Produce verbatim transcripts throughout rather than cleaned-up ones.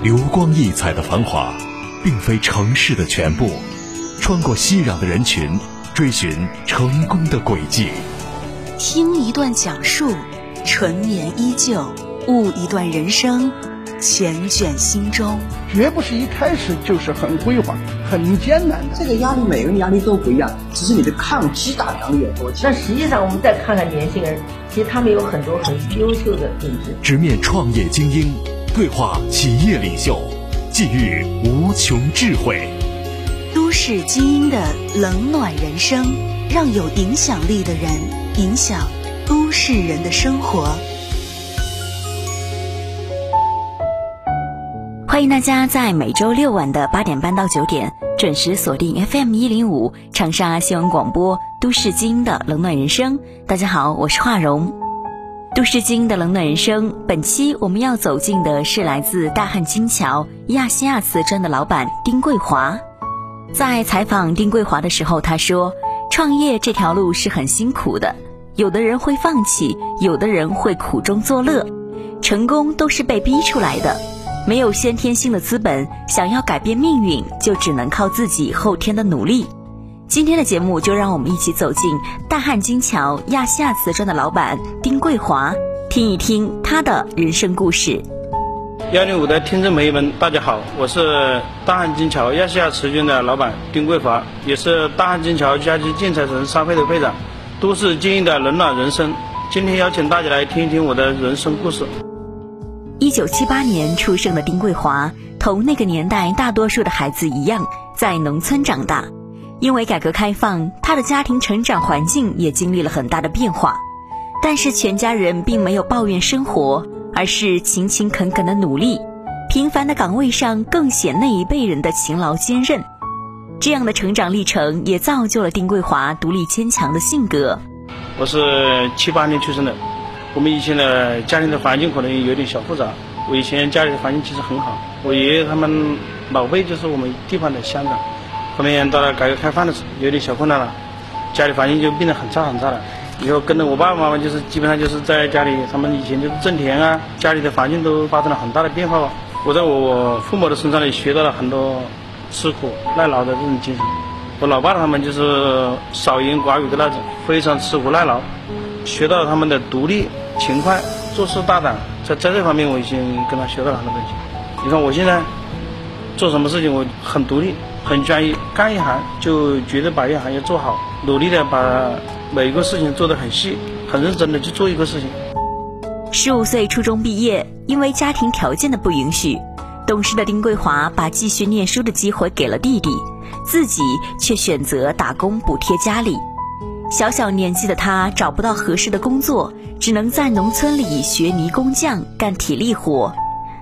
流光溢彩的繁华并非城市的全部，穿过熙攘的人群，追寻成功的轨迹。听一段讲述，纯棉依旧；悟一段人生，缱绻心中。绝不是一开始就是很辉煌很艰难的，这个压力每个人压力都不一样，只是你的抗击打能力有多强。那实际上我们再看看年轻人，其实他们有很多很优秀的品质。直面创业精英，对话企业领袖，寄予无穷智慧。都市精英的冷暖人生，让有影响力的人影响都市人的生活。欢迎大家在每周六晚的八点半到九点准时锁定 F M 一零五长沙新闻广播《都市精英的冷暖人生》。大家好，我是华蓉。都市精英的冷暖人生，本期我们要走进的是来自大汉金桥亚细亚瓷砖的老板丁桂华。在采访丁桂华的时候，他说：“创业这条路是很辛苦的，有的人会放弃，有的人会苦中作乐，成功都是被逼出来的。”没有先天性的资本，想要改变命运，就只能靠自己后天的努力。今天的节目就让我们一起走进大汉金桥亚细亚瓷砖的老板丁桂华，听一听他的人生故事。幺零五的听众朋友们，大家好，我是大汉金桥亚细亚瓷砖的老板丁桂华，也是大汉金桥家居建材城商会的会长。都市精英的冷暖人生，今天邀请大家来听一听我的人生故事。一九七八年出生的丁桂华，同那个年代大多数的孩子一样，在农村长大。因为改革开放，他的家庭成长环境也经历了很大的变化。但是全家人并没有抱怨生活，而是勤勤恳恳的努力。平凡的岗位上更显那一辈人的勤劳坚韧。这样的成长历程也造就了丁桂华独立坚强的性格。我是七八年出生的。我们以前的家庭的环境可能有点小复杂，我以前家里的环境其实很好，我爷爷他们老辈就是我们地方的乡长，后面到了改革开放的时候有点小困难了，家里环境就变得很差很差了，以后跟着我爸爸妈妈就是基本上就是在家里，他们以前就是种田啊，家里的环境都发生了很大的变化。我在我父母的身上也学到了很多吃苦耐劳的这种精神，我老爸他们就是少言寡语的那种，非常吃苦耐劳，学到他们的独立、勤快、做事大胆，在在这方面我已经跟他学到了很多东西。你看我现在做什么事情，我很独立、很专一，干一行就绝对把一行业做好，努力的把每一个事情做得很细、很认真的去做一个事情。十五岁初中毕业，因为家庭条件的不允许，懂事的丁桂华把继续念书的机会给了弟弟，自己却选择打工补贴家里。小小年纪的他找不到合适的工作，只能在农村里学泥工匠，干体力活。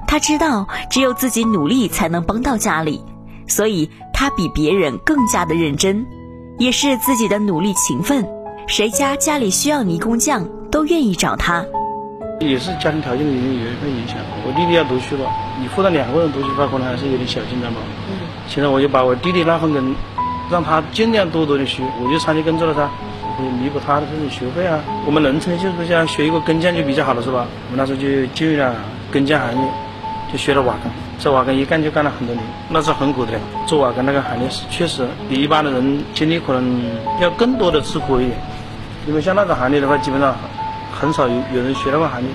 他知道只有自己努力才能帮到家里，所以他比别人更加的认真，也是自己的努力勤奋，谁家家里需要泥工匠都愿意找他。也是家庭条件的有一份影响，我弟弟要读书了，你负担两个人读书那可能还是有点小紧张吧。现在我就把我弟弟那份跟让他尽量多多的学，我就参加跟着了他，弥补他的这种学费啊。我们农村就是像学一个工匠就比较好了，是吧？我们那时候就进入了工匠行业，就学了瓦工，在瓦工一干就干了很多年，那是很苦的。做瓦工那个行业确实比一般的人经历可能要更多的吃苦一点，因为像那个行业的话，基本上很少有有人学那个行业。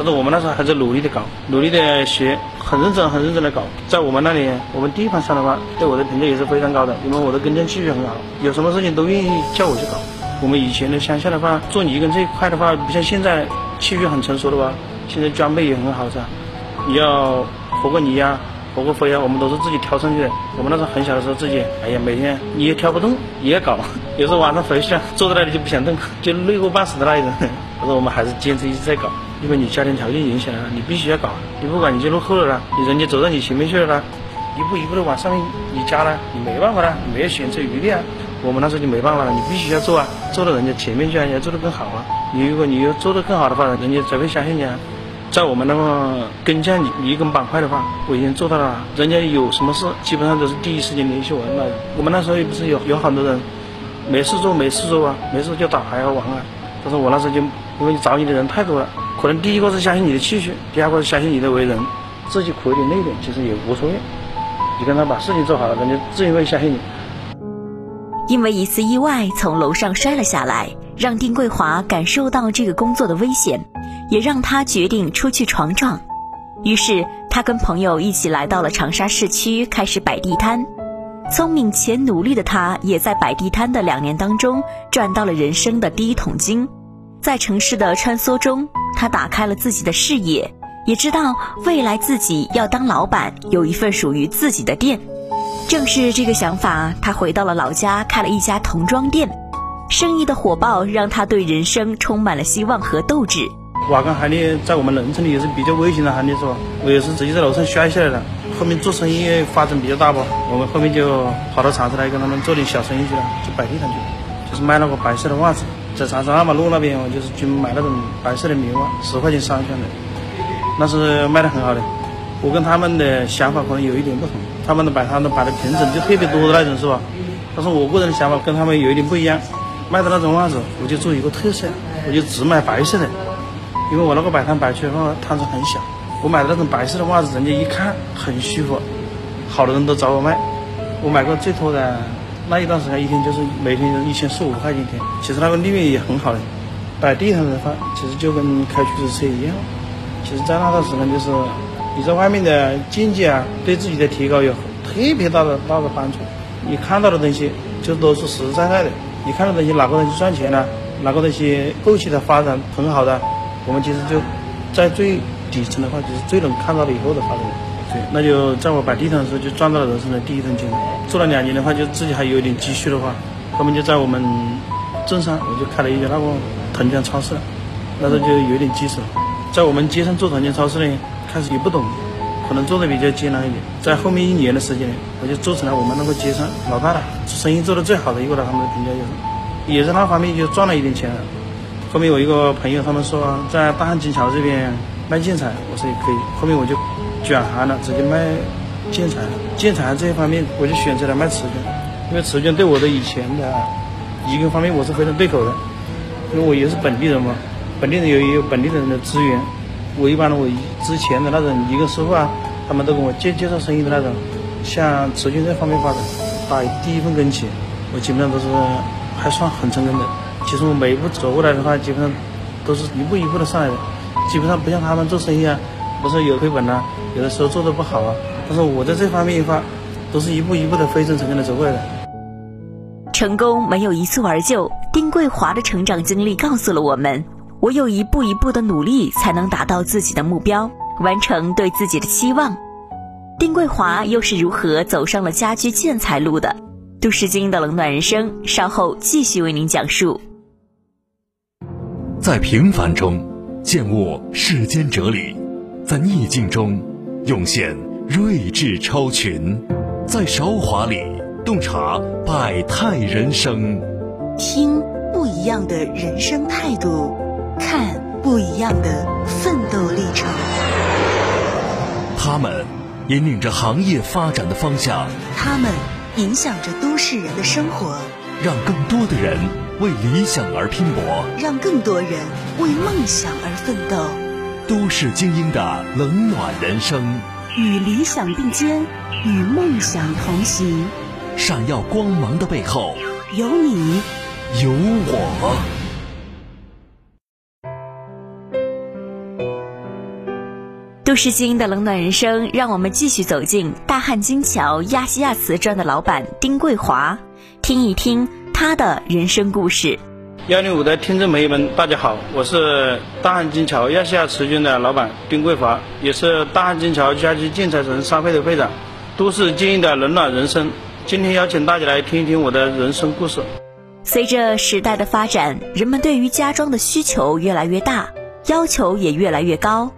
但是我们那时候还是努力的搞，努力的学，很认真很认真的搞。在我们那里，我们地方上的话，对我的评价也是非常高的，因为我的工匠技术很好，有什么事情都愿意叫我去搞。我们以前的乡下的话，做泥工这一块的话，不像现在技术很成熟的吧，现在装备也很好噻。你要和个泥呀，和个灰呀，我们都是自己挑上去的。我们那时候很小的时候，自己哎呀每天你也挑不动，也要搞，有时候晚上回去坐在那里就不想动，就累过半死的那一种。可是我们还是坚持一直在搞，因为你家庭条件影响了，你必须要搞。你不管你就落后了啦，你人家走到你前面去了啦，一步一步的往上面你加啦，你没办法啦，你没有选择余地啊。我们那时候就没办法了，你必须要做啊，做到人家前面去啊，人家做得更好啊。你如果你要做得更好的话，人家才会相信你啊。在我们那么跟像泥工板块的话，我已经做到了，人家有什么事基本上都是第一时间联系我。那我们那时候也不是有有很多人没事做没事做啊，没事就打牌啊玩啊。但是我那时候就因为找你的人太多了，可能第一个是相信你的气质，第二个是相信你的为人，自己苦一点累一点其实也无所谓，你跟他把事情做好了，人家自然会相信你。因为一次意外从楼上摔了下来，让丁桂华感受到这个工作的危险，也让他决定出去闯闯。于是他跟朋友一起来到了长沙市区，开始摆地摊。聪明且努力的他，也在摆地摊的两年当中赚到了人生的第一桶金。在城市的穿梭中，他打开了自己的视野，也知道未来自己要当老板，有一份属于自己的店。正是这个想法，他回到了老家，开了一家童装店。生意的火爆让他对人生充满了希望和斗志。瓦岗行业在我们农村里也是比较危险的行业，是吧？我也是直接在楼上摔下来的。后面做生意发展比较大吧，我们后面就跑到长沙来跟他们做点小生意去了，就摆地摊去了，就是卖那个白色的袜子。在长沙二马路那边，我就是去买那种白色的棉袜，十块钱三双的，那是卖的很好的。我跟他们的想法可能有一点不同，他们的摆摊都摆的平整，就特别多的那种，是吧？但是我个人的想法跟他们有一点不一样，卖的那种袜子我就做一个特色，我就只买白色的，因为我那个摆摊摆出来的摊子很小，我买的那种白色的袜子人家一看很舒服，好多人都找我卖。我买过最多的那一段时间，一天就是每天一千四五块钱一天，其实那个利润也很好的。摆地摊的话，其实就跟开出租车一样。其实，在那段时间，就是你在外面的境界啊，对自己的提高有特别大的大的帮助。你看到的东西，就都是实实在在的。你看到的东西，哪个东西赚钱了、啊，哪个东西后期的发展很好的，我们其实就在最底层的话，就是最能看到了以后的发展。对，那就在我摆地摊的时候，就赚到了人生的第一桶金。做了两年的话，就自己还有点积蓄的话，后面就在我们镇上，我就开了一家那个藤江超市。那时候就有点基础，在我们街上做藤江超市呢，开始也不懂，可能做的比较艰难一点。在后面一年的时间呢，我就做成了我们那个街上老大了，生意做得最好的一个了。他们的评价就是，也在那方面就赚了一点钱了。后面我一个朋友他们说，在大汉金桥这边卖建材，我说也可以。后面我就转行了，直接卖建材。建材这一方面，我就选择了卖瓷砖，因为瓷砖对我的以前的一个方面我是非常对口的，因为我也是本地人嘛，本地人有也有本地人的资源。我一般我之前的那种一个师傅啊，他们都跟我介介绍生意的那种，像瓷砖这方面发展，打第一份工起，我基本上都是还算很成功的。其实我每一步走过来的话，基本上都是一步一步的上来的，基本上不像他们做生意啊，不是有亏本啊，有的时候做的不好啊。但是我在这方面的话，都是一步一步的非常成功的走过来的。成功没有一蹴而就，丁桂华的成长经历告诉了我们，我有一步一步的努力，才能达到自己的目标，完成对自己的期望。丁桂华又是如何走上了家居建材路的？都市精英的冷暖人生，稍后继续为您讲述。在平凡中见悟世间哲理，在逆境中涌现睿智超群，在韶华里洞察百态人生。听不一样的人生态度，看不一样的奋斗历程。他们引领着行业发展的方向，他们影响着都市人的生活，让更多的人为理想而拼搏，让更多人为梦想而奋斗。都市精英的冷暖人生，与理想并肩，与梦想同行。闪耀光芒的背后，有你，有我。都市精英的冷暖人生，让我们继续走进大汉金桥亚细亚瓷砖的老板丁桂华，听一听他的人生故事。幺零五的听众朋友们，大家好，我是大汉金桥亚细亚瓷砖的老板丁桂华，也是大汉金桥家居建材城商会的会长。都市精英的冷暖人生，今天邀请大家来听一听我的人生故事。随着时代的发展，人们对于家装的需求越来越大，要求也越来越高。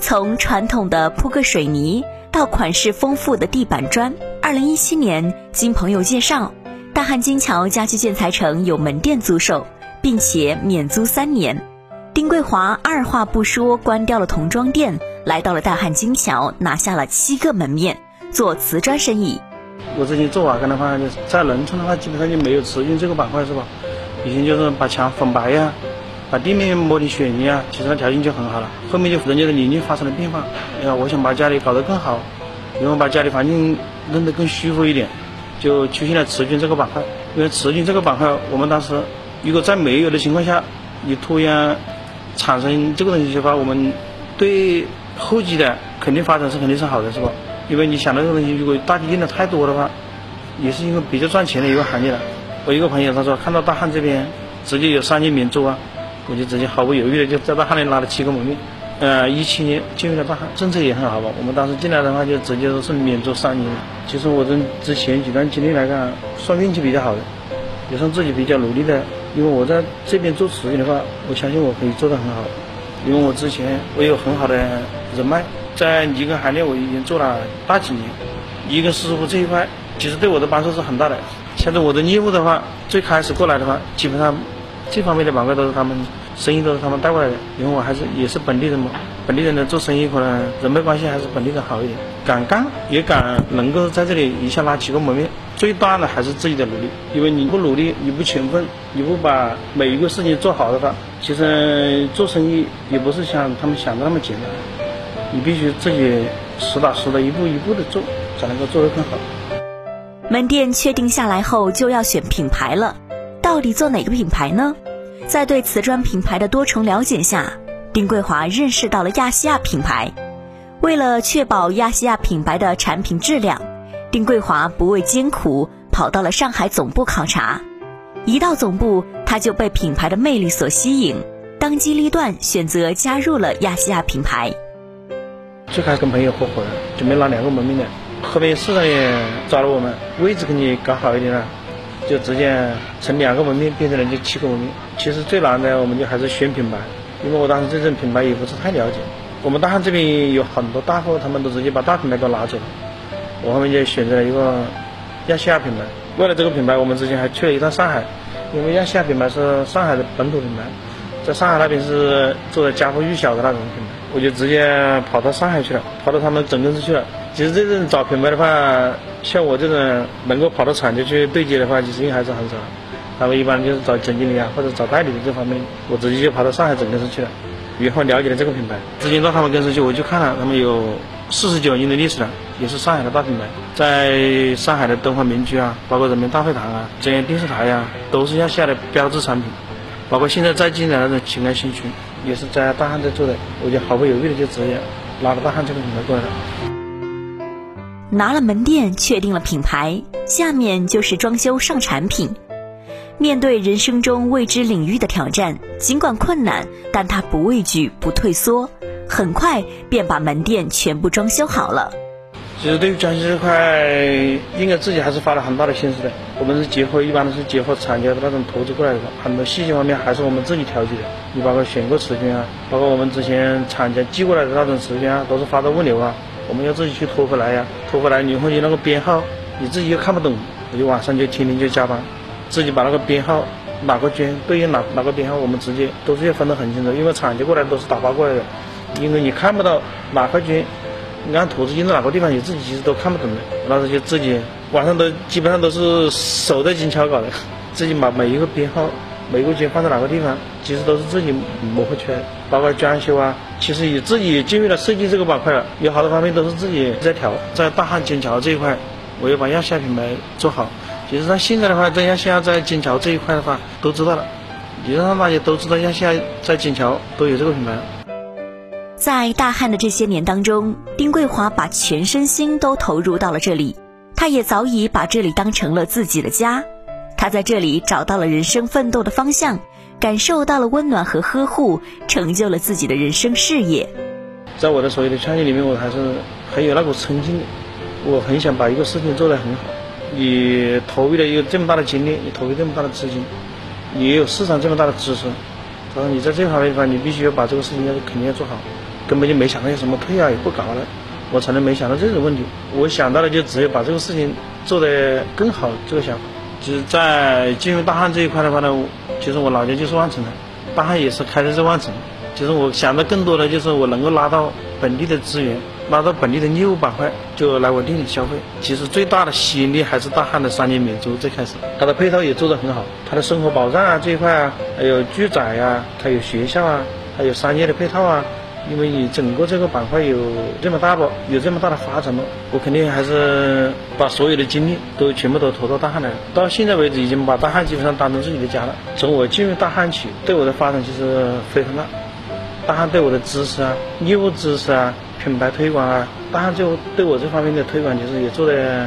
从传统的铺个水泥到款式丰富的地板砖，二零一七年，经朋友介绍，大汉金桥家居建材城有门店租售，并且免租三年，丁桂华二话不说关掉了童装店，来到了大汉金桥，拿下了七个门面，做瓷砖生意。我之前做瓦岗的话，在农村的话，基本上就没有瓷砖这个板块，是吧？以前就是把墙粉白呀、啊，把地面摸的水泥啊，提升条件就很好了。后面就人家的理念发生了变化，哎呀，我想把家里搞得更好，然后把家里环境弄得更舒服一点，就出现了瓷砖这个板块。因为瓷砖这个板块，我们当时如果在没有的情况下，你突然产生这个东西的话，我们对后期的肯定发展是肯定是好的，是吧？因为你想到这个东西，如果大家用的太多的话，也是一个比较赚钱的一个行业了。我一个朋友他说，看到大汉这边直接有三千名猪啊，我就直接毫不犹豫的就在大汉里拉了七个母面。呃，一七年进入了大汉，政策也很好吧。我们当时进来的话，就直接是免猪三年。其实我跟之前几段经历来看，算运气比较好的，也算自己比较努力的。因为我在这边做瓷砖的话，我相信我可以做得很好，因为我之前我有很好的人脉，在泥耕行业我已经做了大几年。泥耕师傅这一块其实对我的帮助是很大的。现在我的业务的话，最开始过来的话，基本上这方面的板块都是他们生意都是他们带过来的。因为我还是也是本地人嘛，本地人的做生意可能人脉关系还是本地人好一点，敢干也敢能够在这里一下拉几个门面。最大的还是自己的努力，因为你不努力，你不勤奋，你不把每一个事情做好的话，其实做生意也不是像他们想的那么简单，你必须自己实打实的一步一步的做，才能够做得更好。门店确定下来后，就要选品牌了，到底做哪个品牌呢？在对瓷砖品牌的多重了解下，丁桂华认识到了亚细亚品牌。为了确保亚细亚品牌的产品质量，丁桂华不畏艰苦，跑到了上海总部考察。一到总部，他就被品牌的魅力所吸引，当机立断选择加入了亚细亚品牌。最开始跟朋友合伙，准备拉两个门面的，后面市场也找了我们，位置给你搞好一点了，就直接从两个门面变成了就七个门面。其实最难的我们就还是选品牌，因为我当时对这品牌也不是太了解。我们大汉这边有很多大户，他们都直接把大品牌都拿走了，我后面就选择了一个亚细亚品牌。为了这个品牌，我们之前还去了一趟上海，因为亚细亚品牌是上海的本土品牌，在上海那边是做的家喻户晓的那种品牌，我就直接跑到上海去了，跑到他们总公司去了。其实这种找品牌的话，像我这种能够跑到厂就去对接的话，其实还是很少，他们一般就是找总经理啊，或者找代理的这方面。我直接就跑到上海总公司去了，然后了解了这个品牌。之前到他们公司去，我就看了他们有四十九年的历史了，也是上海的大品牌，在上海的东方明珠啊，包括人民大会堂啊，中央电视台啊，都是亚细亚的标志产品。包括现在在进来的那种情感新区，也是在大汉在做的，我就毫不犹豫的就直接拿了大汉这个品牌过来了。拿了门店，确定了品牌，下面就是装修上产品。面对人生中未知领域的挑战，尽管困难，但他不畏惧，不退缩，很快便把门店全部装修好了。其实对于装修这块，应该自己还是花了很大的心思的。我们是结合，一般都是结合厂家的那种投资过来的，很多细节方面还是我们自己调节的。你包括选购瓷砖啊，包括我们之前厂家寄过来的那种瓷砖啊，都是发到物流啊，我们要自己去拖回来呀、啊，拖回来你会有那个编号，你自己又看不懂，我就晚上就天天就加班，自己把那个编号哪个砖对应哪哪个编号，我们直接都是要分得很清楚，因为厂家过来都是打包过来的，因为你看不到哪块砖。你按图纸印到哪个地方，你自己其实都看不懂的。那时候就自己晚上都基本上都是手在金桥搞的，自己把每一个编号、每一个砖放在哪个地方，其实都是自己磨合出来的。包括装修啊，其实也自己进入了设计这个板块了，有好多方面都是自己在调。在大汉金桥这一块，我要把亚细亚品牌做好。其实到现在的话，在亚细亚在金桥这一块的话，都知道了，也让大家都知道亚细亚在金桥都有这个品牌。在大汉的这些年当中，丁桂华把全身心都投入到了这里，他也早已把这里当成了自己的家。他在这里找到了人生奋斗的方向，感受到了温暖和呵护，成就了自己的人生事业。在我的所有的创业里面，我还是很有那股冲劲的，我很想把一个事情做得很好。你投入了一个这么大的精力，你投入这么大的资金，你也有市场这么大的支持，然后你在这方面的话，你必须要把这个事情要肯定要做好。根本就没想到有什么退啊，也不搞了，我才能没想到这种问题。我想到的就只有把这个事情做得更好这个想法。就是在进入大汉这一块的话呢，其实我老家就是万城的，大汉也是开的是万城。其实我想的更多的就是我能够拉到本地的资源，拉到本地的业务板块就来我店里消费。其实最大的吸引力还是大汉的三鲜米粥，最开始它的配套也做得很好，它的生活保障啊这一块啊，还有居宅啊，它有学校啊，还有商业的配套啊。因为你整个这个板块有这么大吧，有这么大的发展吧，我肯定还是把所有的精力都全部都投到大汉来了。到现在为止，已经把大汉基本上当成自己的家了。从我进入大汉起，对我的发展其实非常大。大汉对我的支持啊，业务支持啊，品牌推广啊，大汉就对我这方面的推广，其实也做得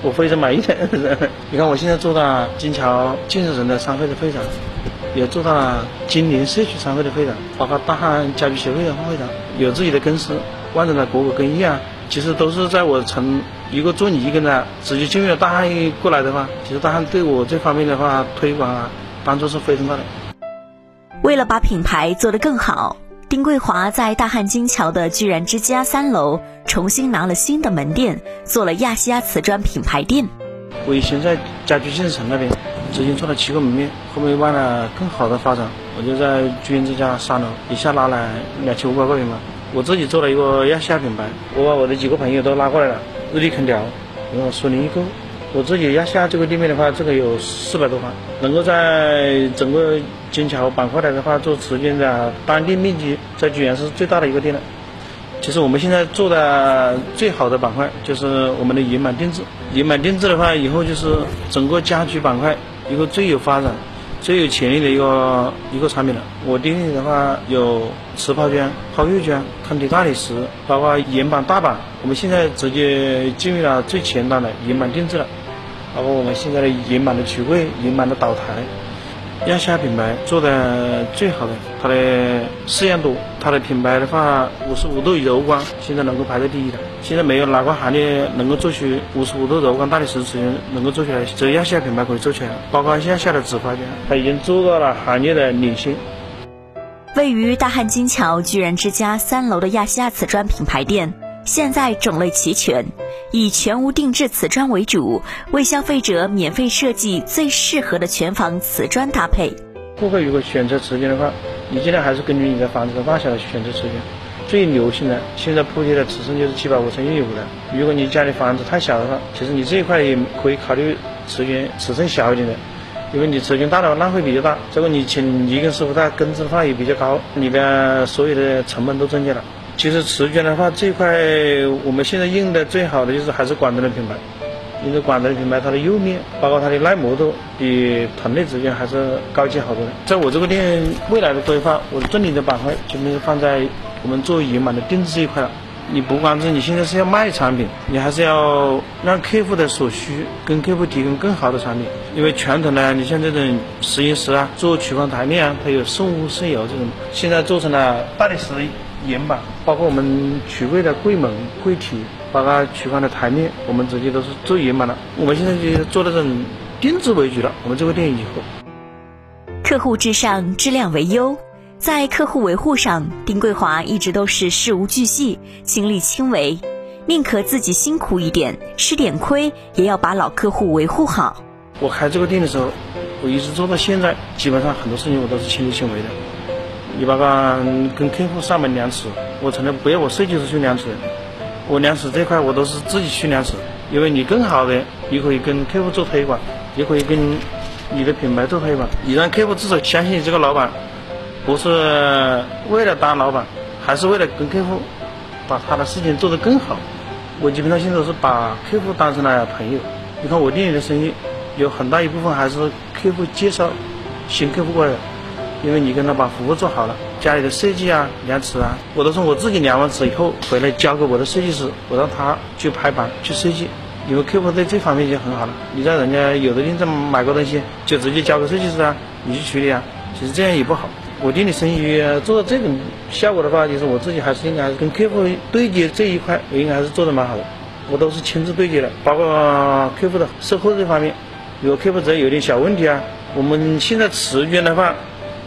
我非常满意的。你看，我现在做到金桥建设城的商会的会长。也做到了金陵社区商会的会长，包括大汉家居协会的副会长，有自己的根丝，完整的果果根艺啊，其实都是在我从一个做你一个呢，直接进入大汉过来的话，其实大汉对我这方面的话推广啊，帮助是非常大的。为了把品牌做得更好，丁桂华在大汉金桥的居然之家三楼重新拿了新的门店，做了亚细亚瓷砖品牌店。我以前在家居建设城那边之前做了七个门面，后面为了更好的发展，我就在居然之家三楼一下拉了两千五百个人嘛。我自己做了一个亚细亚品牌，我把我的几个朋友都拉过来了，日立肯条，然后苏宁易购。我自己亚细亚这个店面的话，这个有四百多款，能够在整个金桥板块来的话做瓷砖的单店面积，在居然是最大的一个店了。其实我们现在做的最好的板块就是我们的银满定制，银满定制的话，以后就是整个家居板块一个最有发展、最有潜力的一个一个产品了。我店里的话有瓷泡砖、泡釉砖、康体大理石，包括岩板、大板。我们现在直接进入了最前端的银满定制了，包括我们现在的银满的橱柜、银满的岛台。亚细亚品牌做的最好的，它的式样多，它的品牌的话，五十五度柔光现在能够排在第一的。现在没有哪个行业能够做出五十五度柔光大理石瓷砖能够做出来，只有亚细亚品牌可以做出来。包括亚细亚的紫花砖，它已经做到了行业的领先。位于大汉金桥居然之家三楼的亚细亚瓷砖品牌店，现在种类齐全，以全屋定制瓷砖为主，为消费者免费设计最适合的全房瓷砖搭配。顾客如果选择瓷砖的话，你尽量还是根据你的房子的大小来选择瓷砖。最流行的现在铺贴的尺寸就是七百五乘一百五的。如果你家里房子太小的话，其实你这一块也可以考虑瓷砖尺寸小一点的，因为你瓷砖大的话浪费比较大。这个你请一个师傅他根子的话也比较高，你的所有的成本都增加了。其实瓷砖的话，这块我们现在用的最好的就是还是广东的品牌，因为广东的品牌它的釉面，包括它的耐磨度，比同类瓷砖还是高级好多的。在我这个店未来的规划，我重点的板块全部是放在我们做银满的定制这一块了。你不光是你现在是要卖产品，你还是要让客户的所需，跟客户提供更好的产品。因为传统的你像这种石英石啊，做厨房台面啊，它有渗污渗油这种，现在做成了大理石。岩板，包括我们橱柜的柜门、柜体，包括厨房的台面，我们直接都是做岩板了。我们现在就是做的这种定制为主了。我们这个店以后，客户至上，质量为优。在客户维护上，丁桂华一直都是事无巨细、亲力亲为，宁可自己辛苦一点、吃点亏，也要把老客户维护好。我开这个店的时候，我一直做到现在，基本上很多事情我都是亲力亲为的。你包括跟客户上门量尺，我从来不要我设计师去量尺，我量尺这块我都是自己去量尺。因为你更好的，你可以跟客户做推广，也可以跟你的品牌做推广，你让客户至少相信你这个老板，不是为了当老板，还是为了跟客户把他的事情做得更好。我基本上现在都是把客户当成了朋友。你看我店里的生意，有很大一部分还是客户介绍新客户过来的。因为你跟他把服务做好了，家里的设计啊、量尺啊，我都是我自己量完尺以后回来交给我的设计师，我让他去排版、去设计。因为客户对这方面已经很好了，你在人家有的店在买过东西，就直接交给设计师啊，你去处理啊，其实这样也不好。我店里生意做到这种效果的话，就是我自己还是应该还是跟客户对接这一块，我应该还是做得蛮好的。我都是亲自对接的，包括客户的售后这方面，如果客户只要有点小问题啊，我们现在瓷砖的话。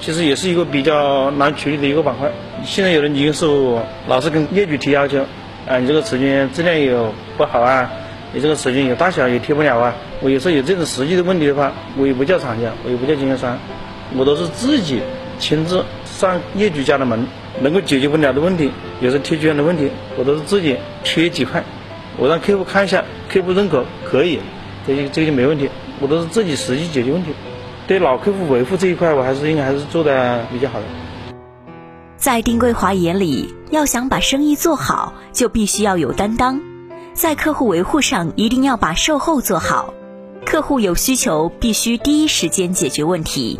其实也是一个比较难处理的一个板块。现在有人一个师傅老是跟业主提要求，啊，你这个瓷砖质量有不好啊，你这个瓷砖有大小也贴不了啊。我有时候有这种实际的问题的话，我也不叫厂家，我也不叫经销商，我都是自己亲自上业主家的门，能够解决不了的问题，有时候贴捐的问题，我都是自己贴几块，我让客户看一下，客户认可可以，这就这就没问题，我都是自己实际解决问题。对老客户维护这一块，我还是应该还是做的比较好的。在丁桂华眼里，要想把生意做好，就必须要有担当，在客户维护上一定要把售后做好，客户有需求必须第一时间解决问题。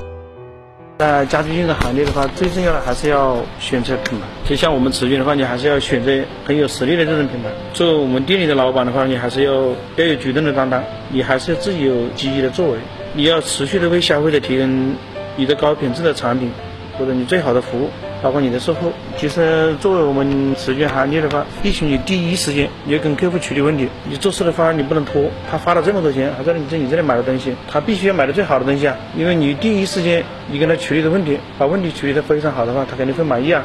在家居运的行业的话，最重要的还是要选择品牌。就像我们持续的话，你还是要选择很有实力的这种品牌。做我们店里的老板的话，你还是要要有主动的担当，你还是要自己有积极的作为。你要持续的为消费者提供你的高品质的产品，或者你最好的服务，包括你的售后。其实作为我们持续行业的话，必须你第一时间你要跟客户处理问题。你做事的话你不能拖，他花了这么多钱还在你这里这里买的东西，他必须要买的最好的东西啊！因为你第一时间你跟他处理的问题，把问题处理的非常好的话，他肯定会满意啊。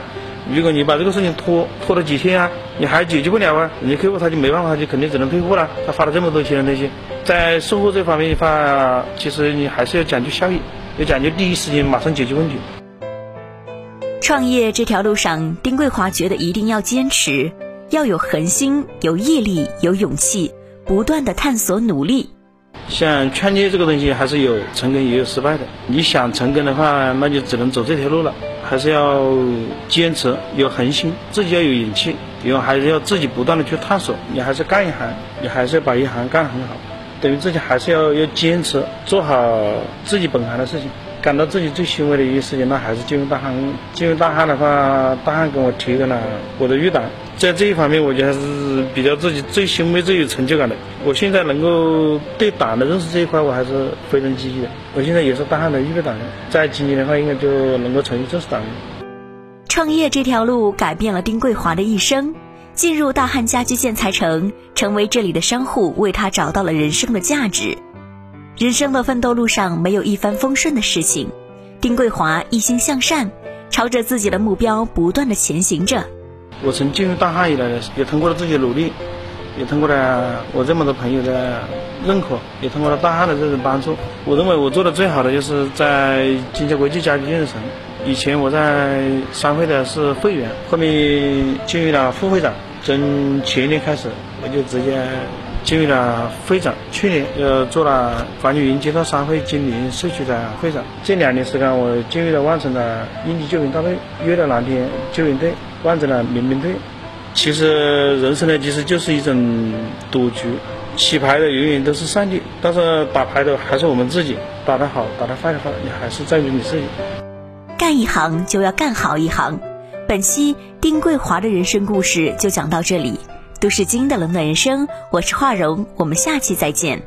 如果你把这个事情拖拖了几天啊，你还解决不了啊，你客户他就没办法，他就肯定只能退货了。他花了这么多钱的东西，在售后这方面的话，其实你还是要讲究效益，要讲究第一时间马上解决问题。创业这条路上，丁桂华觉得一定要坚持，要有恒心、有毅力、有勇气，不断的探索努力。像创业这个东西，还是有成功也有失败的。你想成功的话，那就只能走这条路了。还是要坚持，有恒心，自己要有勇气，以后还是要自己不断的去探索。你还是干一行，你还是要把一行干很好，等于自己还是要要坚持做好自己本行的事情。感到自己最欣慰的一件事情，那还是进入大汉。进入大汉的话，大汉跟我提供了我的预览，在这一方面我觉得还是比较自己最欣慰、最有成就感的。我现在能够对党的认识这一块，我还是非常积极的。我现在也是大汉的预备党员，在今年的话应该就能够成为正式党员。创业这条路改变了丁桂华的一生，进入大汉家居建材城，成为这里的商户，为他找到了人生的价值。人生的奋斗路上没有一帆风顺的事情，丁桂华一心向善，朝着自己的目标不断的前行着。我从进入大汉以来，也通过了自己的努力，也通过了我这么多朋友的认可，也通过了大汉的这种帮助，我认为我做的最好的就是在金家国际家居建设城。以前我在商会的是会员，后面进入了副会长，从前年开始我就直接进入了会长，去年呃做了黄牛营街道商会金陵社区的会长。这两年时间，我进入了万城的应急救援大队，约了蓝天救援队、万城的民兵队。其实人生呢，其实就是一种赌局，洗牌的永远都是上帝，但是打牌的还是我们自己。打得好，打得坏的话，你还是在于你自己。干一行就要干好一行。本期丁桂华的人生故事就讲到这里。都市经的冷暖人生，我是华荣，我们下期再见。